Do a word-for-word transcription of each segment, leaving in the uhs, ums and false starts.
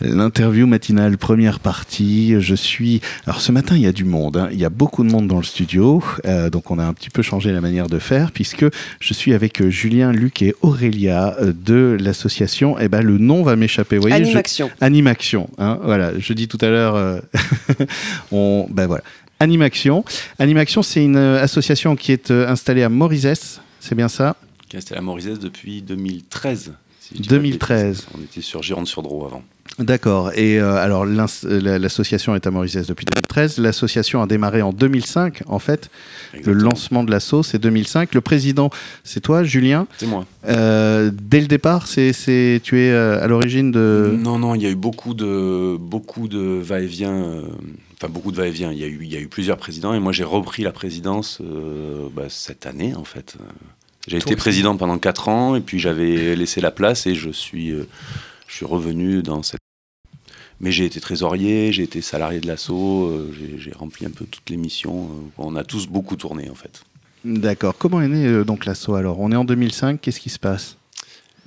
L'interview matinale, première partie. Je suis. Alors ce matin, il y a du monde. Hein. Il y a beaucoup de monde dans le studio. Euh, donc on a un petit peu changé la manière de faire puisque je suis avec Julien, Luc et Aurélia de l'association. Eh ben le nom va m'échapper. Vous voyez, AnimAction. Je... AnimAction. Hein, voilà. Je dis tout à l'heure. Euh... on. Ben voilà. AnimAction. AnimAction, c'est une association qui est installée à Morizès. C'est bien ça? Qui est installée à Morizès depuis deux mille treize. Si deux mille treize. On était sur Gironde-sur-Dropt avant. D'accord. Et euh, alors, l'association est à Morizès depuis deux mille treize. L'association a démarré en deux mille cinq, en fait. Exactement. Le lancement de l'asso, c'est deux mille cinq. Le président, c'est toi, Julien? C'est moi. Euh, dès le départ, c'est, c'est, tu es à l'origine de... Non, non, il y a eu beaucoup de, beaucoup de va-et-vient... Euh... Enfin, beaucoup de va-et-vient. Il y a eu, il y a eu plusieurs présidents. Et moi, j'ai repris la présidence euh, bah, cette année, en fait. J'ai Tout été président pendant quatre ans. Et puis, j'avais laissé la place. Et je suis, euh, je suis revenu dans cette... Mais j'ai été trésorier, j'ai été salarié de l'asso. Euh, j'ai, j'ai rempli un peu toutes les missions. Euh, on a tous beaucoup tourné, en fait. D'accord. Comment est né euh, donc l'asso, alors? On est en deux mille cinq. Qu'est-ce qui se passe?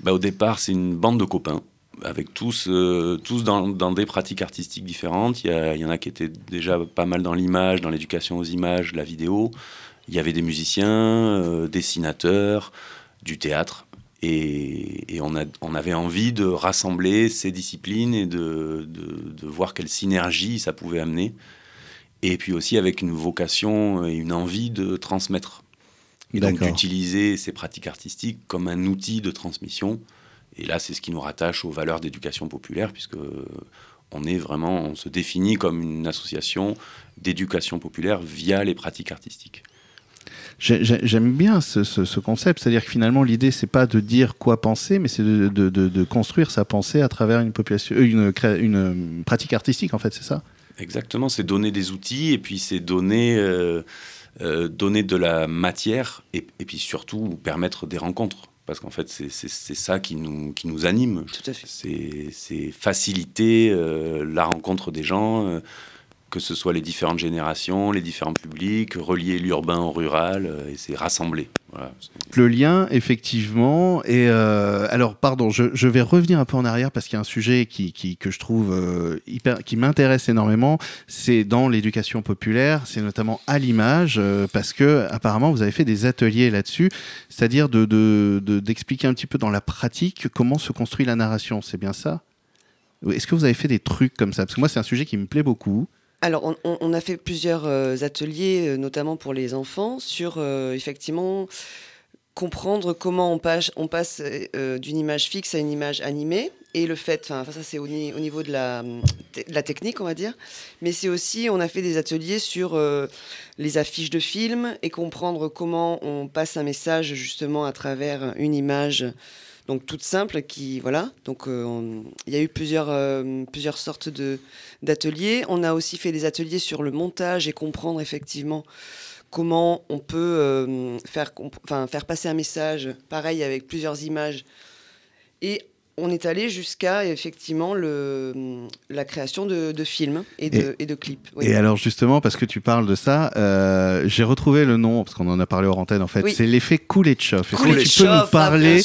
Bah, au départ, c'est une bande de copains, avec tous, euh, tous dans, dans des pratiques artistiques différentes. Il y, a, il y en a qui étaient déjà pas mal dans l'image, dans l'éducation aux images, la vidéo. Il y avait des musiciens, euh, dessinateurs, du théâtre. Et, et on, a, on avait envie de rassembler ces disciplines et de, de, de voir quelle synergie ça pouvait amener. Et puis aussi avec une vocation et une envie de transmettre. Et donc d'utiliser ces pratiques artistiques comme un outil de transmission. Et là, c'est ce qui nous rattache aux valeurs d'éducation populaire, puisque on est vraiment, on se définit comme une association d'éducation populaire via les pratiques artistiques. J'aime bien ce, ce, ce concept, c'est-à-dire que finalement l'idée c'est pas de dire quoi penser, mais c'est de, de, de, de construire sa pensée à travers une population, une, une pratique artistique en fait, c'est ça? Exactement, c'est donner des outils et puis c'est donner, euh, euh, donner de la matière et, et puis surtout permettre des rencontres. Parce qu'en fait, c'est, c'est, c'est ça qui nous, qui nous anime. Tout à fait. C'est, c'est faciliter euh, la rencontre des gens, euh, que ce soit les différentes générations, les différents publics, relier l'urbain au rural, euh, et c'est rassembler. Voilà. Le lien, effectivement. Et euh, alors, pardon, je, je vais revenir un peu en arrière parce qu'il y a un sujet qui, qui, que je trouve euh, hyper, qui m'intéresse énormément. C'est dans l'éducation populaire, c'est notamment à l'image, euh, parce que apparemment vous avez fait des ateliers là-dessus, c'est-à-dire de, de, de, d'expliquer un petit peu dans la pratique comment se construit la narration. C'est bien ça? Est-ce que vous avez fait des trucs comme ça? Parce que moi, c'est un sujet qui me plaît beaucoup. Alors, on, on a fait plusieurs euh, ateliers, euh, notamment pour les enfants, sur, euh, effectivement, comprendre comment on, page, on passe euh, d'une image fixe à une image animée. Et le fait, enfin, ça, c'est au, ni- au niveau de la, de la technique, on va dire. Mais c'est aussi, on a fait des ateliers sur euh, les affiches de films et comprendre comment on passe un message, justement, à travers une image, donc toute simple, qui voilà. Donc euh, on, y a eu plusieurs euh, plusieurs sortes de d'ateliers. On a aussi fait des ateliers sur le montage et comprendre effectivement comment on peut euh, faire comp- enfin faire passer un message, pareil avec plusieurs images. Et on est allé jusqu'à effectivement le, la création de, de films et de, et, et de clips. Oui. Et alors justement, parce que tu parles de ça, euh, j'ai retrouvé le nom, parce qu'on en a parlé hors antenne en fait, oui. C'est l'effet Koulechov. Est-ce que tu peux nous parler?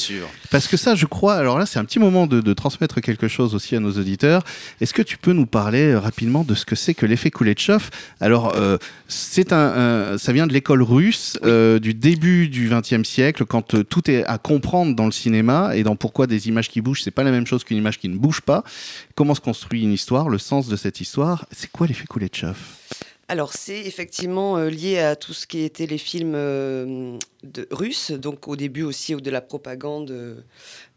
Parce que ça, je crois, alors là c'est un petit moment de, de transmettre quelque chose aussi à nos auditeurs. Est-ce que tu peux nous parler rapidement de ce que c'est que l'effet Koulechov? Alors, euh, c'est un, euh, ça vient de l'école russe, oui. euh, du début du vingtième siècle, quand euh, tout est à comprendre dans le cinéma et dans pourquoi des images qui bougent, c'est pas la même chose qu'une image qui ne bouge pas. Comment se construit une histoire, le sens de cette histoire? C'est quoi l'effet Koulechov? Alors c'est effectivement euh, lié à tout ce qui étaient les films euh, de, russes, donc au début aussi de la propagande euh,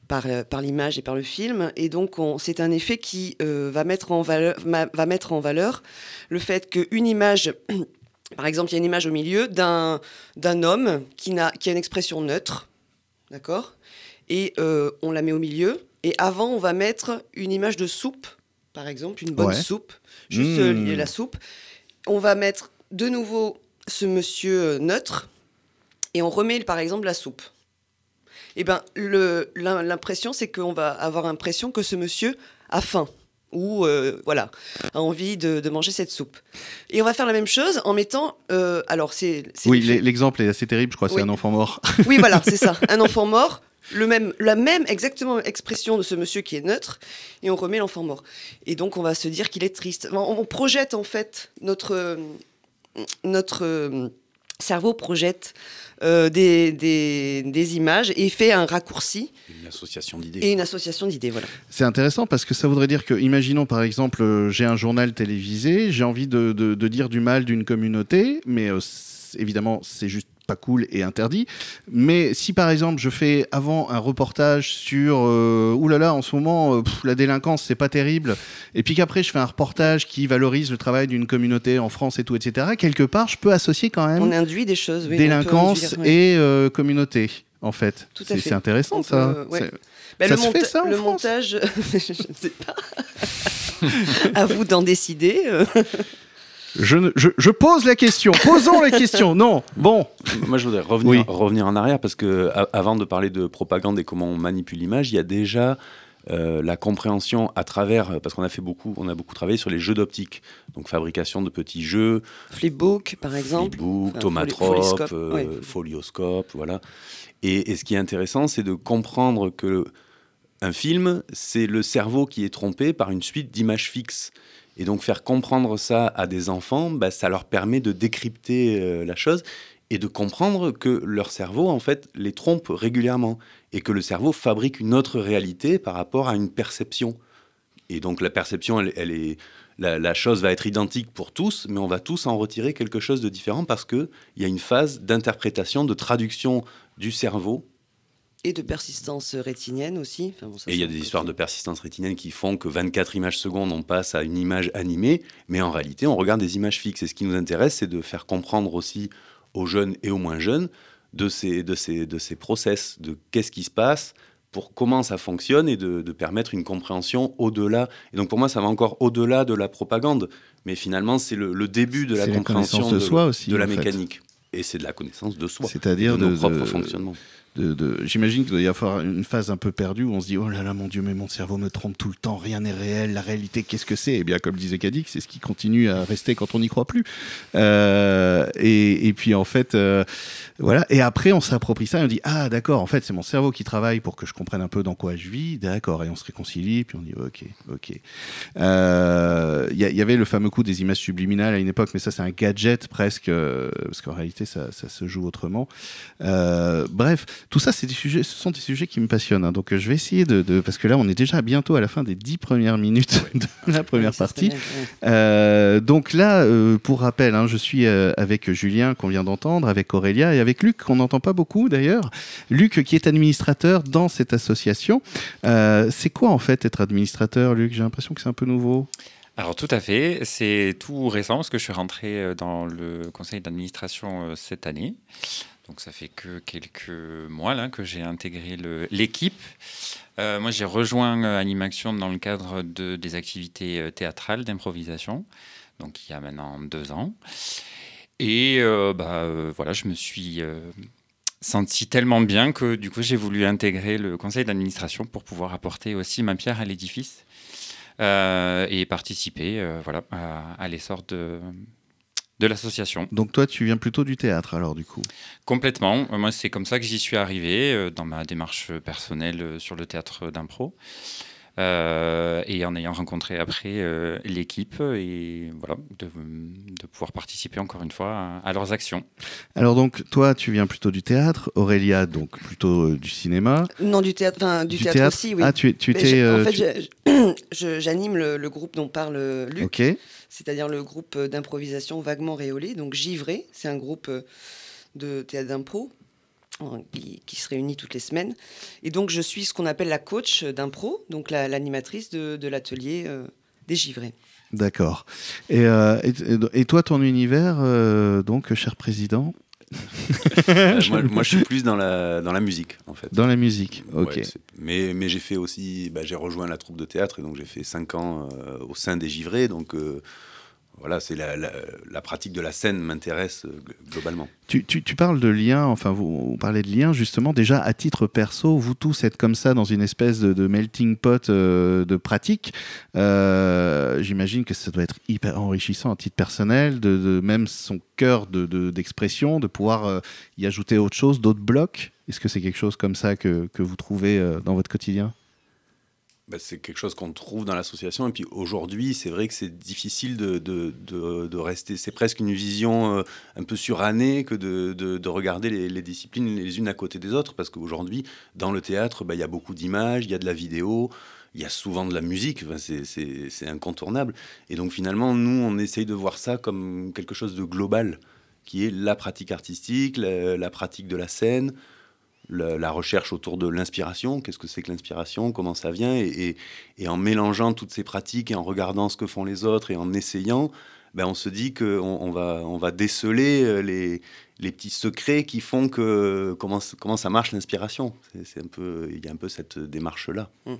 par, euh, par l'image et par le film. Et donc on, c'est un effet qui euh, va, mettre en valeur, ma, va mettre en valeur le fait qu'une image... Par exemple, il y a une image au milieu d'un, d'un homme qui, n'a, qui a une expression neutre, d'accord? Et euh, on la met au milieu. Et avant, on va mettre une image de soupe, par exemple, une bonne ouais. soupe, juste mmh. la soupe. On va mettre de nouveau ce monsieur neutre et on remet, par exemple, la soupe. Eh bien, l'impression, c'est qu'on va avoir l'impression que ce monsieur a faim ou euh, voilà, a envie de, de manger cette soupe. Et on va faire la même chose en mettant... Euh, alors c'est, c'est oui, l'exemple est assez terrible, je crois, oui. C'est un enfant mort. Oui, voilà, c'est ça, un enfant mort. le même, la même exactement expression de ce monsieur qui est neutre, et on remet l'enfant mort. Et donc on va se dire qu'il est triste. On, on projette en fait, notre, notre cerveau projette euh, des, des, des images et fait un raccourci. Une association d'idées. Et une association d'idées, voilà. C'est intéressant parce que ça voudrait dire que, imaginons par exemple, j'ai un journal télévisé, j'ai envie de, de, de dire du mal d'une communauté, mais euh, c'est, évidemment c'est juste pas cool et interdit. Mais si par exemple je fais avant un reportage sur euh, oulala en ce moment euh, pff, la délinquance c'est pas terrible, et puis qu'après je fais un reportage qui valorise le travail d'une communauté en France et tout, etc., quelque part je peux associer quand même, on induit des choses, oui, délinquance induire, et euh, communauté en fait. Tout à c'est, fait c'est intéressant on ça peut, ouais. c'est... Ben, ça le se monta- fait ça en le France montage je ne sais pas à vous d'en décider. Je, ne, je, je pose la question, posons la question, non, bon. Moi je voudrais revenir, oui. revenir en arrière parce que a, avant de parler de propagande et comment on manipule l'image, il y a déjà euh, la compréhension à travers, parce qu'on a fait beaucoup, on a beaucoup travaillé sur les jeux d'optique, donc fabrication de petits jeux. Flipbook par exemple. Flipbook, enfin, Tomatrop, foli- euh, ouais. Folioscope, voilà. Et, et ce qui est intéressant, c'est de comprendre que un film, c'est le cerveau qui est trompé par une suite d'images fixes. Et donc faire comprendre ça à des enfants, bah, ça leur permet de décrypter euh, la chose et de comprendre que leur cerveau, en fait, les trompe régulièrement et que le cerveau fabrique une autre réalité par rapport à une perception. Et donc la perception, elle, elle est, la, la chose va être identique pour tous, mais on va tous en retirer quelque chose de différent parce qu'il y a une phase d'interprétation, de traduction du cerveau. Et de persistance rétinienne aussi. Enfin bon, ça, et il y a des histoires de persistance rétinienne qui font que vingt-quatre images secondes, on passe à une image animée, mais en réalité, on regarde des images fixes. Et ce qui nous intéresse, c'est de faire comprendre aussi aux jeunes et aux moins jeunes de ces, de ces, de ces process, de qu'est-ce qui se passe, pour comment ça fonctionne, et de, de permettre une compréhension au-delà. Et donc pour moi, ça va encore au-delà de la propagande, mais finalement, c'est le, le début de la c'est compréhension de, de, soi aussi, de la mécanique. Fait. Et c'est de la connaissance de soi, c'est-à-dire de nos de, propres de... fonctionnements. De, de, j'imagine qu'il doit y avoir une phase un peu perdue où on se dit « Oh là là, mon Dieu, mais mon cerveau me trompe tout le temps, rien n'est réel, la réalité, qu'est-ce que c'est ?» Eh bien, comme disait Cadix, c'est ce qui continue à rester quand on n'y croit plus. Euh, et, et puis, en fait, euh, voilà. Et après, on s'approprie ça et on dit « Ah, d'accord, en fait, c'est mon cerveau qui travaille pour que je comprenne un peu dans quoi je vis. D'accord. » Et on se réconcilie, puis on dit « Ok, ok. » Il euh, y, y avait le fameux coup des images subliminales à une époque, mais ça, c'est un gadget presque, parce qu'en réalité, ça, ça se joue autrement. Euh, bref. Tout ça, c'est des sujets, ce sont des sujets qui me passionnent. Hein. Donc, euh, je vais essayer de, de... Parce que là, on est déjà bientôt à la fin des dix premières minutes ouais. de la première ouais, partie. Bien, ouais. euh, donc là, euh, pour rappel, hein, je suis euh, avec Julien, qu'on vient d'entendre, avec Aurélia et avec Luc, qu'on n'entend pas beaucoup, d'ailleurs. Luc, qui est administrateur dans cette association. Euh, c'est quoi, en fait, être administrateur, Luc ? J'ai l'impression que c'est un peu nouveau. Alors, tout à fait. C'est tout récent, parce que je suis rentré dans le conseil d'administration euh, cette année. Donc, ça fait que quelques mois là, que j'ai intégré le, l'équipe. Euh, moi, j'ai rejoint euh, AnimAction dans le cadre de, des activités euh, théâtrales d'improvisation, donc il y a maintenant deux ans. Et euh, bah, euh, voilà, je me suis euh, senti tellement bien que du coup, j'ai voulu intégrer le conseil d'administration pour pouvoir apporter aussi ma pierre à l'édifice euh, et participer euh, voilà, à, à l'essor de... de l'association. Donc toi, tu viens plutôt du théâtre alors du coup ? Complètement. Moi, c'est comme ça que j'y suis arrivé euh, dans ma démarche personnelle sur le théâtre d'impro euh, et en ayant rencontré après euh, l'équipe et voilà, de, de pouvoir participer encore une fois à, à leurs actions. Alors donc, toi, tu viens plutôt du théâtre, Aurélia, donc plutôt euh, du cinéma. Non, du théâtre, enfin, du, du théâtre, théâtre aussi, oui. Ah, tu, tu t'es... Euh, en fait, tu... je, je, j'anime le, le groupe dont parle Luc. Ok. C'est-à-dire le groupe d'improvisation vaguement réolé, donc Givré, c'est un groupe de théâtre d'impro qui, qui se réunit toutes les semaines. Et donc je suis ce qu'on appelle la coach d'impro, donc la, l'animatrice de, de l'atelier euh, des Givrés. D'accord. Et, euh, et, et toi, ton univers, euh, donc, cher président ? euh, moi, moi je suis plus dans la, dans la musique en fait. Dans la musique, ok. Ouais, mais, mais j'ai fait aussi, bah, j'ai rejoint la troupe de théâtre et donc j'ai fait cinq ans euh, au sein des Givrés, donc euh, voilà, c'est la, la, la pratique de la scène m'intéresse euh, globalement. Tu, tu, tu parles de lien, enfin vous, vous parlez de lien justement, déjà à titre perso, vous tous êtes comme ça dans une espèce de, de melting pot euh, de pratiques, euh, j'imagine que ça doit être hyper enrichissant à titre personnel, de, de même son cœur de, de, d'expression, de pouvoir euh, y ajouter autre chose, d'autres blocs. Est-ce que c'est quelque chose comme ça que, que vous trouvez dans votre quotidien ? Bah, c'est quelque chose qu'on trouve dans l'association. Et puis aujourd'hui, c'est vrai que c'est difficile de, de, de, de rester... C'est presque une vision euh, un peu surannée que de, de, de regarder les, les disciplines les unes à côté des autres. Parce qu'aujourd'hui, dans le théâtre, bah, y a beaucoup d'images, il y a de la vidéo, il y a souvent de la musique. Enfin, c'est, c'est, c'est incontournable. Et donc finalement, nous, on essaye de voir ça comme quelque chose de global, qui est la pratique artistique, la, la pratique de la scène, La, la recherche autour de l'inspiration, qu'est-ce que c'est que l'inspiration, comment ça vient, et, et, et en mélangeant toutes ces pratiques et en regardant ce que font les autres et en essayant, ben on se dit qu'on on va, on va déceler les, les petits secrets qui font que comment, comment ça marche l'inspiration. C'est, c'est un peu, il y a un peu cette démarche-là. Mmh.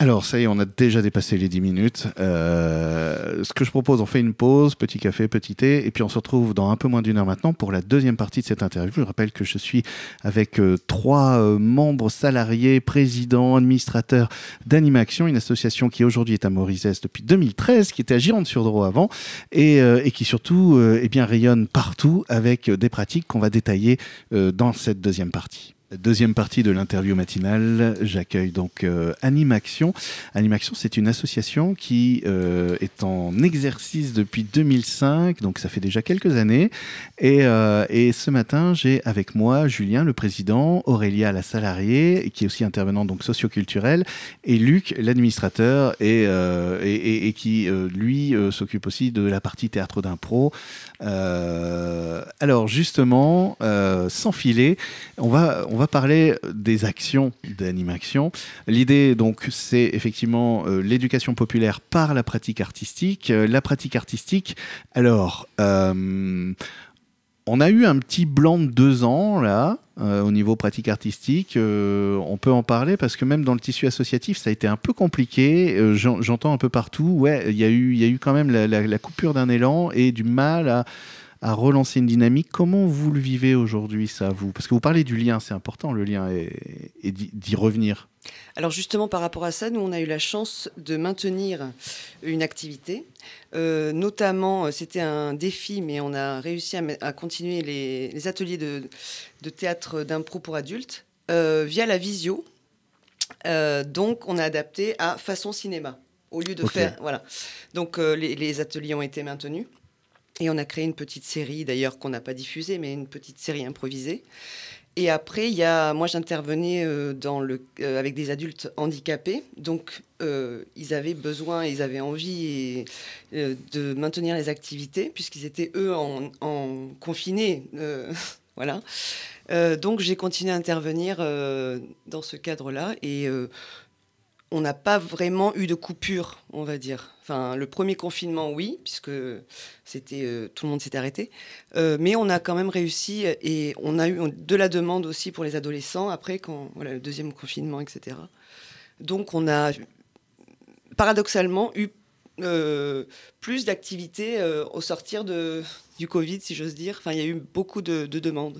Alors ça y est, on a déjà dépassé les dix minutes. Euh, ce que je propose, on fait une pause, petit café, petit thé, et puis on se retrouve dans un peu moins d'une heure maintenant pour la deuxième partie de cette interview. Je rappelle que je suis avec euh, trois euh, membres salariés, présidents, administrateurs d'AnimAction, une association qui aujourd'hui est à Morizès depuis deux mille treize, qui était à Gironde-sur-Dropt avant, et, euh, et qui surtout euh, eh bien, rayonne partout avec euh, des pratiques qu'on va détailler euh, dans cette deuxième partie. Deuxième partie de l'interview matinale, j'accueille donc euh, AnimAction. AnimAction, c'est une association qui euh, est en exercice depuis deux mille cinq, donc ça fait déjà quelques années. Et, euh, et ce matin, j'ai avec moi Julien, le président, Aurélia, la salariée, qui est aussi intervenant donc socioculturel, et Luc, l'administrateur, et, euh, et, et, et qui, euh, lui, euh, s'occupe aussi de la partie théâtre d'impro. Euh, alors justement, euh, sans filer, on va... On On va parler des actions d'AnimAction. L'idée, donc, c'est effectivement euh, l'éducation populaire par la pratique artistique. Euh, la pratique artistique, alors, euh, on a eu un petit blanc de deux ans, là, euh, au niveau pratique artistique. Euh, on peut en parler parce que même dans le tissu associatif, ça a été un peu compliqué. Euh, j'entends un peu partout, ouais, il y, y a eu quand même la, la, la coupure d'un élan et du mal à... à relancer une dynamique. Comment vous le vivez aujourd'hui, ça, vous ? Parce que vous parlez du lien, c'est important, le lien, et, et d'y revenir. Alors justement, par rapport à ça, nous, on a eu la chance de maintenir une activité. Euh, notamment, c'était un défi, mais on a réussi à, à continuer les, les ateliers de, de théâtre d'impro pour adultes euh, via la visio. Euh, donc, on a adapté à façon cinéma, au lieu de okay. faire... Voilà. Donc, euh, les, les ateliers ont été maintenus. Et on a créé une petite série, d'ailleurs, qu'on n'a pas diffusée, mais une petite série improvisée. Et après, il y a, moi, j'intervenais euh, dans le, euh, avec des adultes handicapés. Donc, euh, ils avaient besoin, ils avaient envie et, euh, de maintenir les activités, puisqu'ils étaient, eux, en, en confinés. Euh, voilà. Euh, donc, j'ai continué à intervenir euh, dans ce cadre-là. Et euh, on n'a pas vraiment eu de coupure, on va dire. Enfin, le premier confinement, oui, puisque c'était, euh, tout le monde s'est arrêté. Euh, mais on a quand même réussi et on a eu de la demande aussi pour les adolescents après, quand, voilà, le deuxième confinement, et cetera. Donc, on a paradoxalement eu euh, plus d'activités euh, au sortir de, du Covid, si j'ose dire. Enfin, il y a eu beaucoup de, de demandes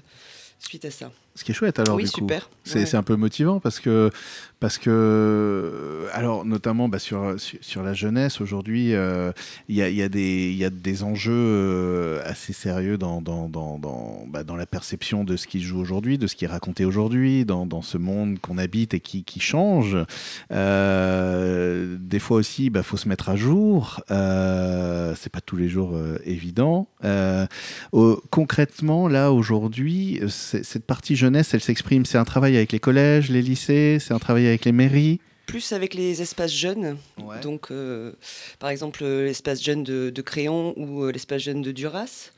suite à ça. Ce qui est chouette, alors, oui, du super. coup. C'est, ouais. c'est un peu motivant parce que, parce que alors, notamment bah, sur, sur, sur la jeunesse, aujourd'hui, il euh, y, a, y, a y a des enjeux euh, assez sérieux dans, dans, dans, dans, bah, dans la perception de ce qui se joue aujourd'hui, de ce qui est raconté aujourd'hui, dans, dans ce monde qu'on habite et qui, qui change. Euh, des fois aussi, il bah, faut se mettre à jour. Euh, c'est pas tous les jours euh, évident. Euh, oh, concrètement, là, aujourd'hui, cette partie jeune jeunesse, elle s'exprime, c'est un travail avec les collèges, les lycées, c'est un travail avec les mairies. Plus avec les espaces jeunes, ouais. donc euh, par exemple euh, l'espace jeune de, de Créon ou euh, l'espace jeune de Duras,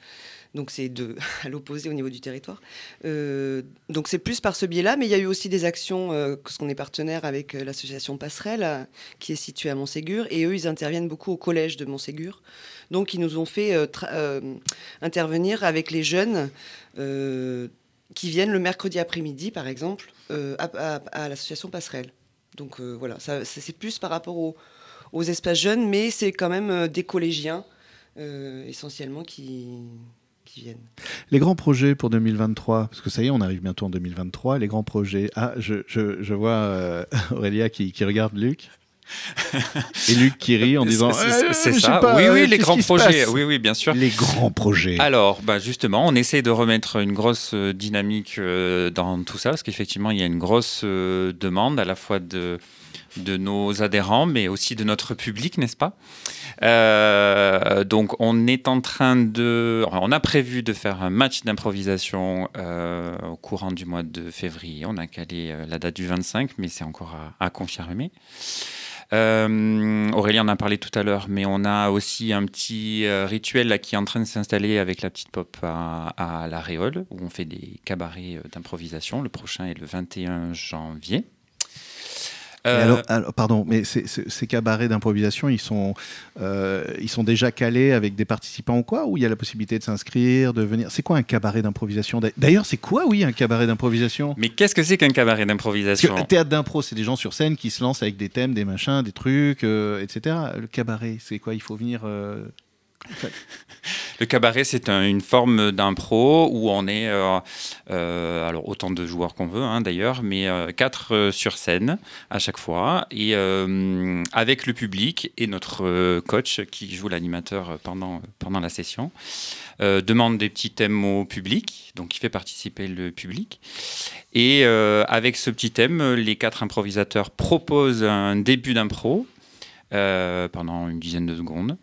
donc c'est de, à l'opposé au niveau du territoire. Euh, donc c'est plus par ce biais-là, mais il y a eu aussi des actions, euh, parce qu'on est partenaire avec euh, l'association Passerelle, à, qui est située à Montségur, et eux ils interviennent beaucoup au collège de Montségur. Donc ils nous ont fait euh, tra- euh, intervenir avec les jeunes, euh, qui viennent le mercredi après-midi, par exemple, euh, à, à, à l'association Passerelle. Donc euh, voilà, ça, ça, c'est plus par rapport aux, aux espaces jeunes, mais c'est quand même euh, des collégiens, euh, essentiellement, qui, qui viennent. Les grands projets pour deux mille vingt-trois, parce que ça y est, on arrive bientôt en deux mille vingt-trois, les grands projets... Ah, je, je, je vois euh, Aurélia qui, qui regarde Luc. Et Luc qui rit en disant c'est, c'est, c'est ça. Pas, oui, oui, euh, les grands projets. Oui, oui, bien sûr. Les grands projets. Alors, bah, justement, on essaie de remettre une grosse dynamique euh, dans tout ça, parce qu'effectivement, il y a une grosse euh, demande à la fois de, de nos adhérents, mais aussi de notre public, n'est-ce pas ? euh, Donc, on est en train de... On a prévu de faire un match d'improvisation euh, au courant du mois de février. On a calé euh, la date du vingt-cinq, mais c'est encore à, à confirmer. Euh, Aurélie en a parlé tout à l'heure, mais on a aussi un petit euh, rituel là, qui est en train de s'installer avec la petite pop à, à La Réole, où on fait des cabarets euh, d'improvisation. Le prochain est le vingt et un janvier. Euh... Alors, alors, pardon, mais ces, ces, ces cabarets d'improvisation, ils sont, euh, ils sont déjà calés avec des participants ou quoi ? Ou il y a la possibilité de s'inscrire, de venir ? C'est quoi un cabaret d'improvisation ? D'ailleurs, c'est quoi, oui, un cabaret d'improvisation ? Mais qu'est-ce que c'est qu'un cabaret d'improvisation ? Parce que théâtre d'impro, c'est des gens sur scène qui se lancent avec des thèmes, des machins, des trucs, euh, et cetera. Le cabaret, c'est quoi ? Il faut venir... Euh... Enfin... Le cabaret, c'est un, une forme d'impro où on est, euh, euh, alors autant de joueurs qu'on veut hein, d'ailleurs, mais euh, quatre euh, sur scène à chaque fois, et euh, avec le public et notre euh, coach qui joue l'animateur pendant, pendant la session, euh, demande des petits thèmes au public, donc il fait participer le public. Et euh, avec ce petit thème, les quatre improvisateurs proposent un début d'impro Euh, pendant une dizaine de secondes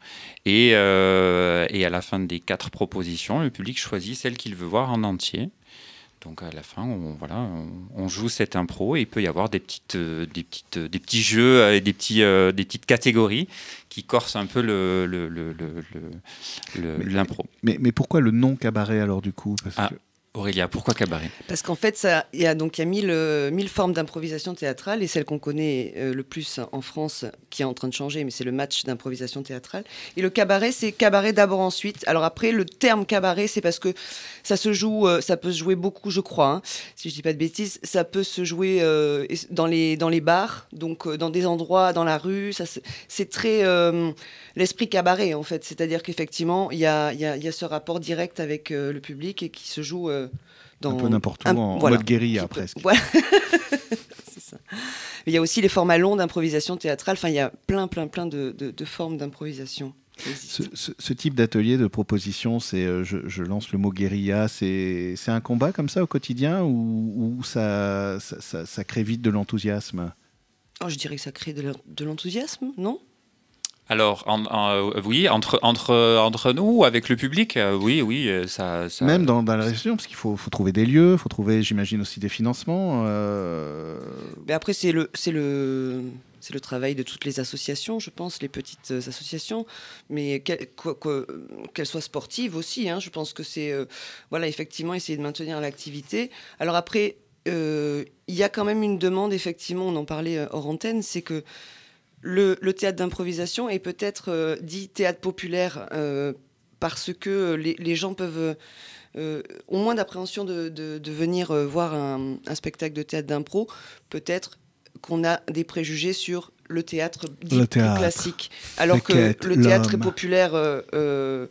et, euh, et à la fin des quatre propositions, le public choisit celle qu'il veut voir en entier. Donc à la fin, on, voilà, on, on joue cette impro et il peut y avoir des petites, euh, des petites, des petits jeux et des petits, euh, des petites catégories qui corsent un peu le, le, le, le, le, mais, l'impro. Mais, mais pourquoi le nom cabaret alors du coup ? Parce ah. que... Aurélia, pourquoi cabaret ? Parce qu'en fait, il y a donc y a mille, euh, mille formes d'improvisation théâtrale, et celle qu'on connaît euh, le plus en France, qui est en train de changer, mais c'est le match d'improvisation théâtrale. Et le cabaret, c'est cabaret d'abord, ensuite. Alors après, le terme cabaret, c'est parce que ça se joue, euh, ça peut se jouer beaucoup, je crois, hein, si je dis pas de bêtises, ça peut se jouer euh, dans les dans les bars, donc euh, dans des endroits, dans la rue. Ça, c'est, c'est très euh, l'esprit cabaret en fait. C'est-à-dire qu'effectivement, il y a il y a il y a ce rapport direct avec euh, le public et qui se joue euh, Dans... un peu n'importe où, un... en voilà. mode guérilla peut... presque. Voilà. C'est ça. Il y a aussi les formats longs d'improvisation théâtrale. Enfin, il y a plein, plein, plein de, de, de formes d'improvisation. Ce, ce, ce type d'atelier, de proposition, c'est, euh, je, je lance le mot guérilla, c'est, c'est un combat comme ça au quotidien ou, ou ça, ça, ça, ça crée vite de l'enthousiasme ? Oh, je dirais que ça crée de l'enthousiasme, non ? Alors, en, en, oui, entre, entre, entre nous, avec le public, euh, oui, oui, ça... ça... Même dans, dans la réception, parce qu'il faut, faut trouver des lieux, il faut trouver, j'imagine, aussi des financements. Euh... Mais après, c'est le, c'est, le, c'est le travail de toutes les associations, je pense, les petites associations, mais quel, quoi, quoi, qu'elles soient sportives aussi, hein, je pense que c'est... Euh, voilà, effectivement, essayer de maintenir l'activité. Alors après, il euh, y a quand même une demande, effectivement, on en parlait hors antenne, c'est que Le, le théâtre d'improvisation est peut-être euh, dit théâtre populaire euh, parce que les, les gens peuvent euh, ont moins d'appréhension de, de, de venir euh, voir un, un spectacle de théâtre d'impro. Peut-être qu'on a des préjugés sur le théâtre dit le théâtre, classique, alors que quête, le théâtre l'homme. est populaire. Euh, euh,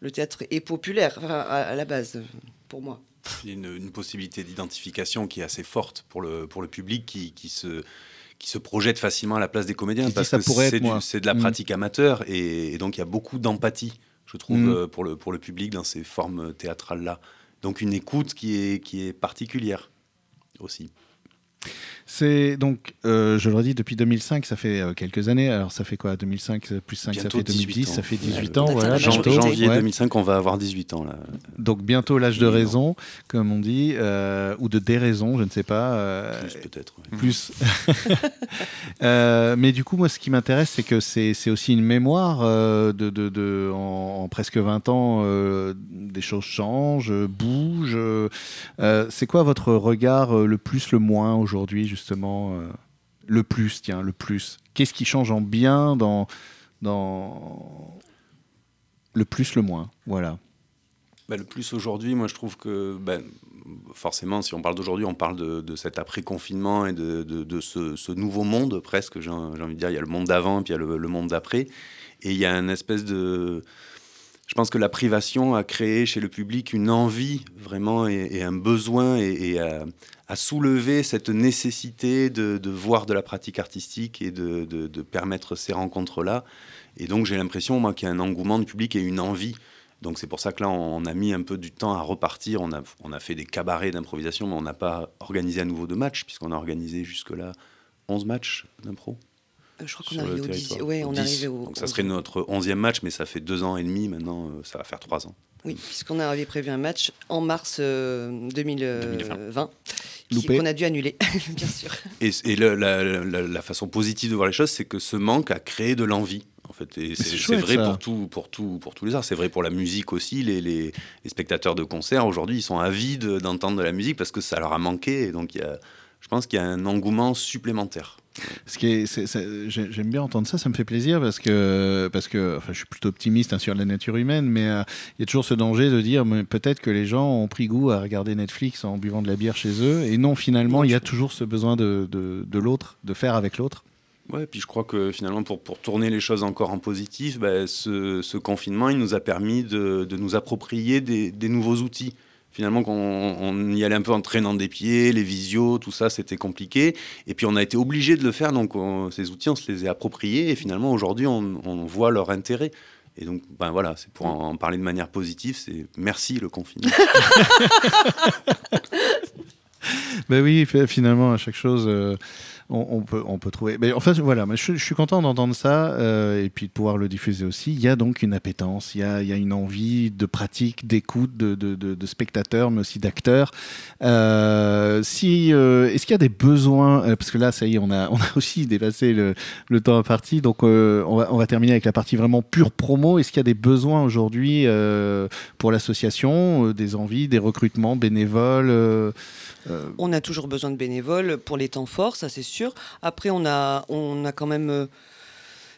le théâtre est populaire enfin, à, à la base, pour moi. Il y a une, une possibilité d'identification qui est assez forte pour le pour le public qui, qui se qui se projette facilement à la place des comédiens, qui parce que c'est, du, c'est de la pratique mmh. amateur, et, et donc il y a beaucoup d'empathie, je trouve, mmh. pour, le, pour le public dans ces formes théâtrales-là. Donc une écoute qui est, qui est particulière aussi. C'est donc, euh, je le redis, depuis deux mille cinq, ça fait euh, quelques années. Alors ça fait quoi, deux mille cinq plus cinq, bientôt ça fait deux mille dix, ça fait dix-huit euh, ans. Voilà, janvier, janvier ouais. deux mille cinq, on va avoir dix-huit ans. Là. Donc bientôt l'âge de raison, comme on dit, euh, ou de déraison, je ne sais pas. Euh, plus peut-être. Ouais. Plus. euh, mais du coup, moi, ce qui m'intéresse, c'est que c'est, c'est aussi une mémoire euh, de, de, de, en, en presque vingt ans, euh, des choses changent, bougent. Euh, c'est quoi votre regard euh, le plus, le moins aujourd'hui, justement ? Justement, euh, le plus, tiens, le plus. Qu'est-ce qui change en bien dans, dans le plus, le moins ? Voilà. Bah, le plus aujourd'hui, moi je trouve que bah, forcément, si on parle d'aujourd'hui, on parle de, de cet après-confinement et de, de, de ce, ce nouveau monde presque, j'ai, j'ai envie de dire. Il y a le monde d'avant, puis il y a le, le monde d'après. Et il y a une espèce de... je pense que la privation a créé chez le public une envie vraiment et, et un besoin et, et à, à soulever cette nécessité de, de voir de la pratique artistique et de, de, de permettre ces rencontres-là. Et donc j'ai l'impression, moi, qu'il y a un engouement du public et une envie. Donc c'est pour ça que là, on a mis un peu du temps à repartir. On a, on a fait des cabarets d'improvisation, mais on n'a pas organisé à nouveau de matchs, puisqu'on a organisé jusque-là onze matchs d'impro. Je crois qu'on arrive au dix. Ouais, on arrive au... Donc ça serait notre onzième match, mais ça fait deux ans et demi maintenant, ça va faire trois ans. Oui, puisqu'on avait prévu un match en mars deux mille vingt, qui, qu'on a dû annuler, bien sûr. Et, et le, la, la, la façon positive de voir les choses, c'est que ce manque a créé de l'envie. En fait, et c'est, c'est, chouette, c'est vrai pour, tout, pour, tout, pour tous les arts, c'est vrai pour la musique aussi. Les, les, les spectateurs de concerts aujourd'hui, ils sont avides d'entendre de la musique parce que ça leur a manqué. Et donc, il y a, je pense qu'il y a un engouement supplémentaire. Ce qui est, c'est, c'est, j'aime bien entendre ça, ça me fait plaisir parce que, parce que enfin, je suis plutôt optimiste hein, sur la nature humaine, mais euh, il y a toujours ce danger de dire mais peut-être que les gens ont pris goût à regarder Netflix en buvant de la bière chez eux, et non, finalement, il y a toujours ce besoin de, de, de l'autre, de faire avec l'autre. Ouais, et puis je crois que finalement, pour, pour tourner les choses encore en positif, bah, ce, ce confinement, il nous a permis de, de nous approprier des, des nouveaux outils. Finalement, qu'on, on y allait un peu en traînant des pieds, les visios, tout ça, c'était compliqué. Et puis, on a été obligés de le faire, donc on, ces outils, on se les a appropriés. Et finalement, aujourd'hui, on, on voit leur intérêt. Et donc, ben voilà, c'est pour en, en parler de manière positive, c'est merci le confinement. Ben oui, finalement, à chaque chose... Euh... On, on, peut, on peut trouver... Mais enfin, voilà, je, je suis content d'entendre ça euh, et puis de pouvoir le diffuser aussi. Il y a donc une appétence, il y a, il y a une envie de pratique, d'écoute, de, de, de, de spectateurs, mais aussi d'acteurs. Euh, si, euh, est-ce qu'il y a des besoins... Euh, parce que là, ça y est, on a, on a aussi dépassé le, le temps imparti, donc euh, on, va, on va terminer avec la partie vraiment pure promo. Est-ce qu'il y a des besoins aujourd'hui euh, pour l'association, euh, des envies, des recrutements, bénévoles euh, euh... On a toujours besoin de bénévoles pour les temps forts, ça c'est sûr. Après, on a, on a quand même... Euh,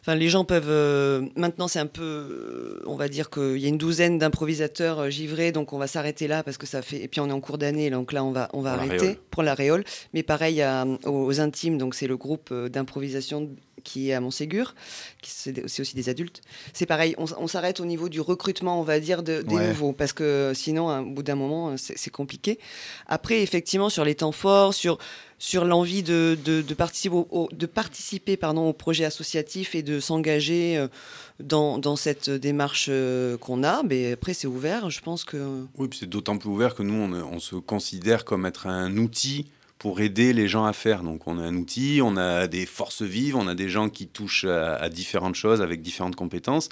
enfin, les gens peuvent... Euh, maintenant, c'est un peu... Euh, on va dire qu'il y a une douzaine d'improvisateurs euh, givrés, donc on va s'arrêter là parce que ça fait... Et puis, on est en cours d'année, donc là, on va, on va arrêter Réole. Pour la Réole. Mais pareil à, aux, aux Intimes, donc c'est le groupe euh, d'improvisation qui est à Montségur, qui c'est, c'est aussi des adultes. C'est pareil, on, on s'arrête au niveau du recrutement, on va dire, de, des ouais. nouveaux, parce que sinon, à, au bout d'un moment, c'est, c'est compliqué. Après, effectivement, sur les temps forts, sur... sur l'envie de, de, de participer, au, de participer pardon, au projet associatif et de s'engager dans, dans cette démarche qu'on a. Mais après, c'est ouvert, je pense que... Oui, puis c'est d'autant plus ouvert que nous, on, on se considère comme être un outil pour aider les gens à faire. Donc, on a un outil, on a des forces vives, on a des gens qui touchent à, à différentes choses avec différentes compétences.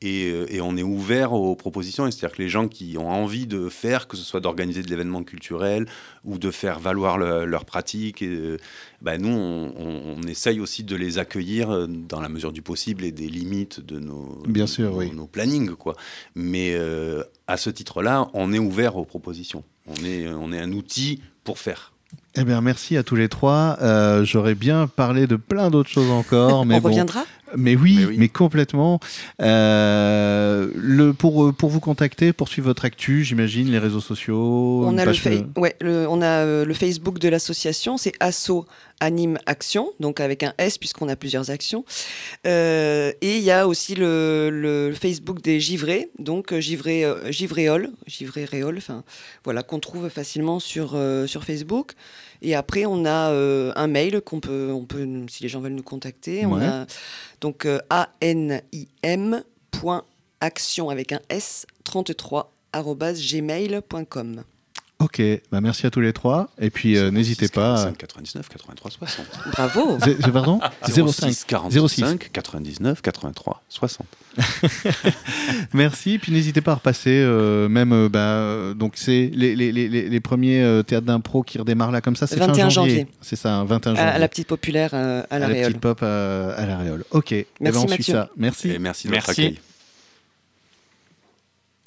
Et, et on est ouvert aux propositions, et c'est-à-dire que les gens qui ont envie de faire, que ce soit d'organiser de l'événement culturel ou de faire valoir le, leur pratique, et, bah nous, on, on, on essaye aussi de les accueillir dans la mesure du possible et des limites de nos, Bien sûr, de, oui. nos, nos plannings, quoi. Mais euh, à ce titre-là, on est ouvert aux propositions. On est, on est un outil pour faire. Eh bien, merci à tous les trois. Euh, j'aurais bien parlé de plein d'autres choses encore. Mais on bon. reviendra mais oui, mais oui, mais complètement. Euh, le, pour, pour vous contacter, poursuivre votre actu, j'imagine, les réseaux sociaux. On a, le, fa- de... ouais, le, on a euh, le Facebook de l'association, c'est Asso Anime Action, donc avec un S puisqu'on a plusieurs actions. Euh, et il y a aussi le, le Facebook des Givré, donc Givré, euh, Givréol, Givré Réol, enfin voilà, qu'on trouve facilement sur, euh, sur Facebook. Et après, on a euh, un mail qu'on peut, on peut, si les gens veulent nous contacter, ouais. on a donc euh, anim.action avec un S trente-trois arobase gmail point com. Ok, bah merci à tous les trois. Et puis euh, n'hésitez pas. zéro six, quatre-vingt-dix-neuf, quatre-vingt-trois, soixante. Bravo. Z- pardon zéro six, quarante-cinq, quatre-vingt-dix-neuf, quatre-vingt-trois, soixante. Merci. Puis n'hésitez pas à repasser. Euh, même, euh, bah, euh, donc c'est les, les, les, les premiers euh, théâtres d'impro qui redémarrent là comme ça. C'est vingt et un janvier. C'est ça, hein, vingt et un janvier. À, à la petite populaire euh, à la Réole. À la petite pop euh, à la Réole. Ok, merci, eh ben, on suit ça. Merci. Et merci de votre accueil.